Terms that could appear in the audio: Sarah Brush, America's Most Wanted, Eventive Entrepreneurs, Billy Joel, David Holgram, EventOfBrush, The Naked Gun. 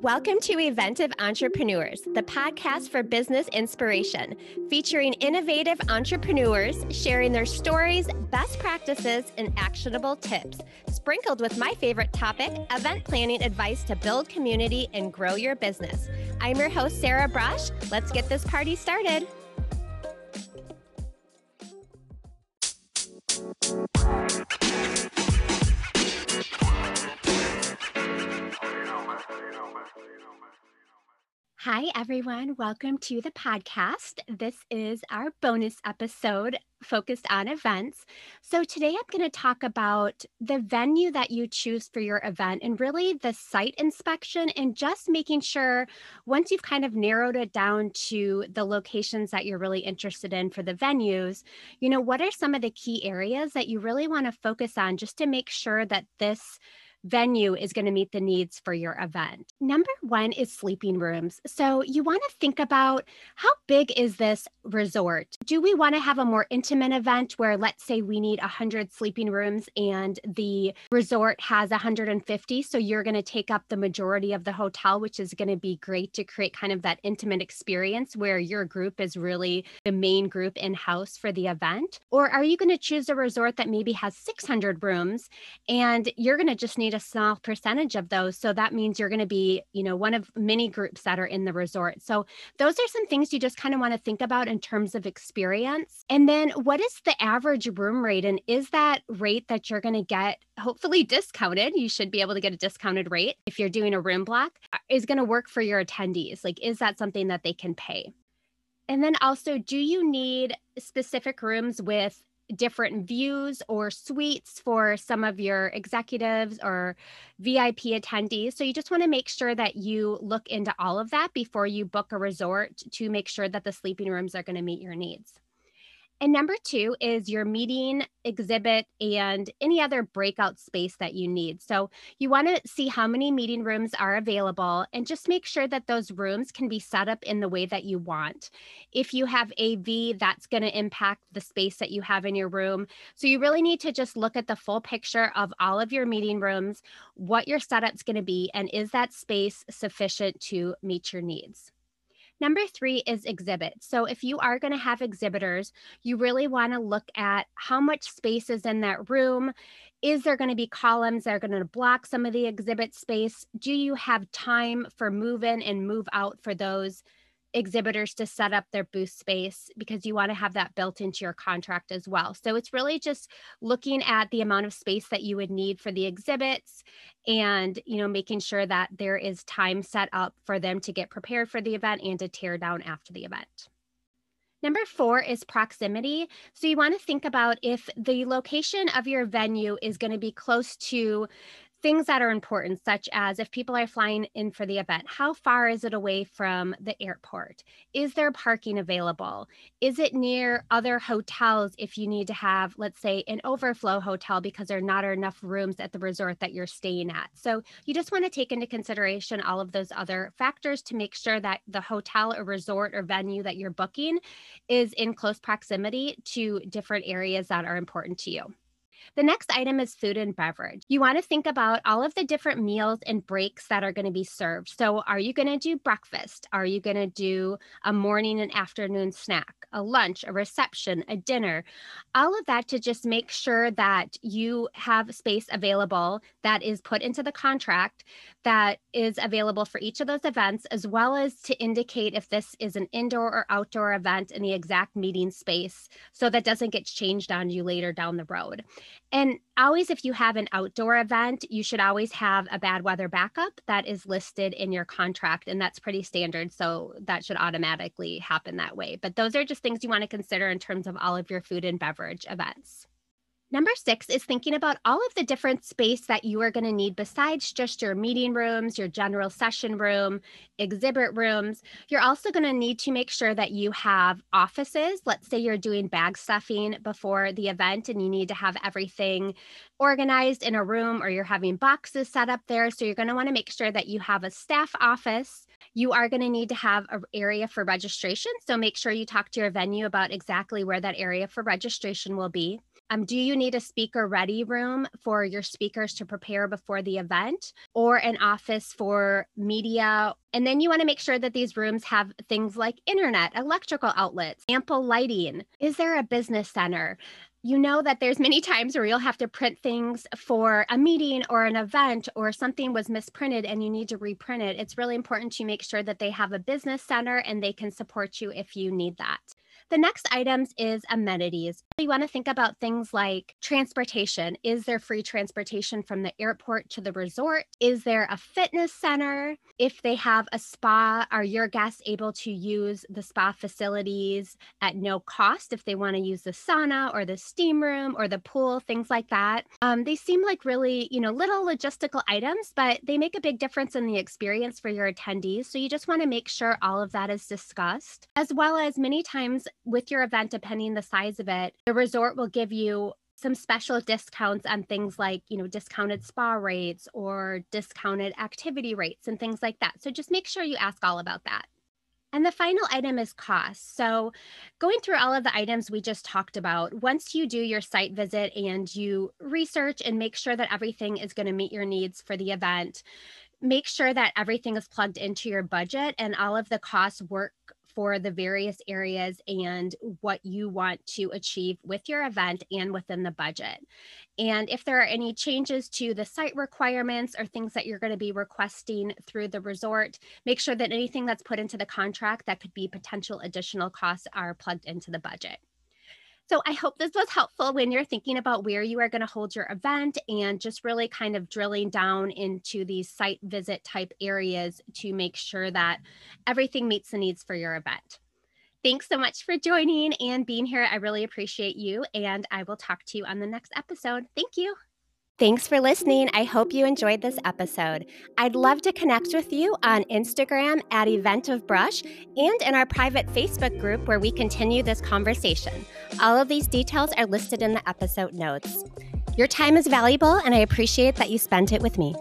Welcome to Eventive Entrepreneurs, the podcast for business inspiration, featuring innovative entrepreneurs sharing their stories, best practices, and actionable tips, sprinkled with my favorite topic, event planning advice to build community and grow your business. I'm your host, Sarah Brush. Let's get this party started. Hi, everyone. Welcome to the podcast. This is our bonus episode focused on events. So today I'm going to talk about the venue that you choose for your event and really the site inspection and just making sure once you've kind of narrowed it down to the locations that you're really interested in for the venues, you know, what are some of the key areas that you really want to focus on just to make sure that this venue is going to meet the needs for your event. Number one is sleeping rooms. So you want to think about how big is this resort? Do we want to have a more intimate event where let's say we need 100 sleeping rooms and the resort has 150. So you're going to take up the majority of the hotel, which is going to be great to create kind of that intimate experience where your group is really the main group in house for the event. Or are you going to choose a resort that maybe has 600 rooms and you're going to just need a small percentage of those. So that means you're going to be, you know, one of many groups that are in the resort. So those are some things you just kind of want to think about in terms of experience. And then what is the average room rate? And is that rate that you're going to get hopefully discounted? You should be able to get a discounted rate if you're doing a room block is going to work for your attendees. Like, is that something that they can pay? And then also, do you need specific rooms with different views or suites for some of your executives or VIP attendees? So you just want to make sure that you look into all of that before you book a resort to make sure that the sleeping rooms are going to meet your needs. And number two is your meeting, exhibit, and any other breakout space that you need. So you want to see how many meeting rooms are available and just make sure that those rooms can be set up in the way that you want. If you have AV, that's going to impact the space that you have in your room. So you really need to just look at the full picture of all of your meeting rooms, what your setup's going to be, and is that space sufficient to meet your needs? Number three is exhibits. So if you are going to have exhibitors, you really want to look at how much space is in that room. Is there going to be columns that are going to block some of the exhibit space? Do you have time for move in and move out for those exhibitors to set up their booth space? Because you want to have that built into your contract as well. So it's really just looking at the amount of space that you would need for the exhibits and, you know, making sure that there is time set up for them to get prepared for the event and to tear down after the event. Number four is proximity. So you want to think about if the location of your venue is going to be close to things that are important, such as if people are flying in for the event, how far is it away from the airport? Is there parking available? Is it near other hotels if you need to have, let's say, an overflow hotel because there are not enough rooms at the resort that you're staying at? So you just want to take into consideration all of those other factors to make sure that the hotel or resort or venue that you're booking is in close proximity to different areas that are important to you. The next item is food and beverage. You want to think about all of the different meals and breaks that are going to be served. So are you going to do breakfast? Are you going to do a morning and afternoon snack, a lunch, a reception, a dinner? All of that to just make sure that you have space available that is put into the contract that is available for each of those events, as well as to indicate if this is an indoor or outdoor event and the exact meeting space so that doesn't get changed on you later down the road. And always, if you have an outdoor event, you should always have a bad weather backup that is listed in your contract. And that's pretty standard. So that should automatically happen that way. But those are just things you want to consider in terms of all of your food and beverage events. Number six is thinking about all of the different space that you are going to need besides just your meeting rooms, your general session room, exhibit rooms. You're also going to need to make sure that you have offices. Let's say you're doing bag stuffing before the event and you need to have everything organized in a room, or you're having boxes set up there. So you're going to want to make sure that you have a staff office. You are going to need to have an area for registration. So make sure you talk to your venue about exactly where that area for registration will be. Do you need a speaker ready room for your speakers to prepare before the event, or an office for media? And then you want to make sure that these rooms have things like internet, electrical outlets, ample lighting. Is there a business center? You know that there's many times where you'll have to print things for a meeting or an event, or something was misprinted and you need to reprint it. It's really important to make sure that they have a business center and they can support you if you need that. The next items is amenities. You want to think about things like transportation. Is there free transportation from the airport to the resort? Is there a fitness center? If they have a spa, are your guests able to use the spa facilities at no cost if they want to use the sauna or the steam room or the pool, things like that? They seem like really, little logistical items, but they make a big difference in the experience for your attendees. So you just want to make sure all of that is discussed, as well as many times with your event, depending the size of it, the resort will give you some special discounts on things like, discounted spa rates or discounted activity rates and things like that. So just make sure you ask all about that. And the final item is cost. So going through all of the items we just talked about, once you do your site visit and you research and make sure that everything is going to meet your needs for the event, make sure that everything is plugged into your budget and all of the costs work for the various areas and what you want to achieve with your event and within the budget. And if there are any changes to the site requirements or things that you're going to be requesting through the resort, make sure that anything that's put into the contract that could be potential additional costs are plugged into the budget. So I hope this was helpful when you're thinking about where you are going to hold your event and just really kind of drilling down into these site visit type areas to make sure that everything meets the needs for your event. Thanks so much for joining and being here. I really appreciate you, and I will talk to you on the next episode. Thank you. Thanks for listening. I hope you enjoyed this episode. I'd love to connect with you on Instagram at EventOfBrush and in our private Facebook group where we continue this conversation. All of these details are listed in the episode notes. Your time is valuable, and I appreciate that you spent it with me.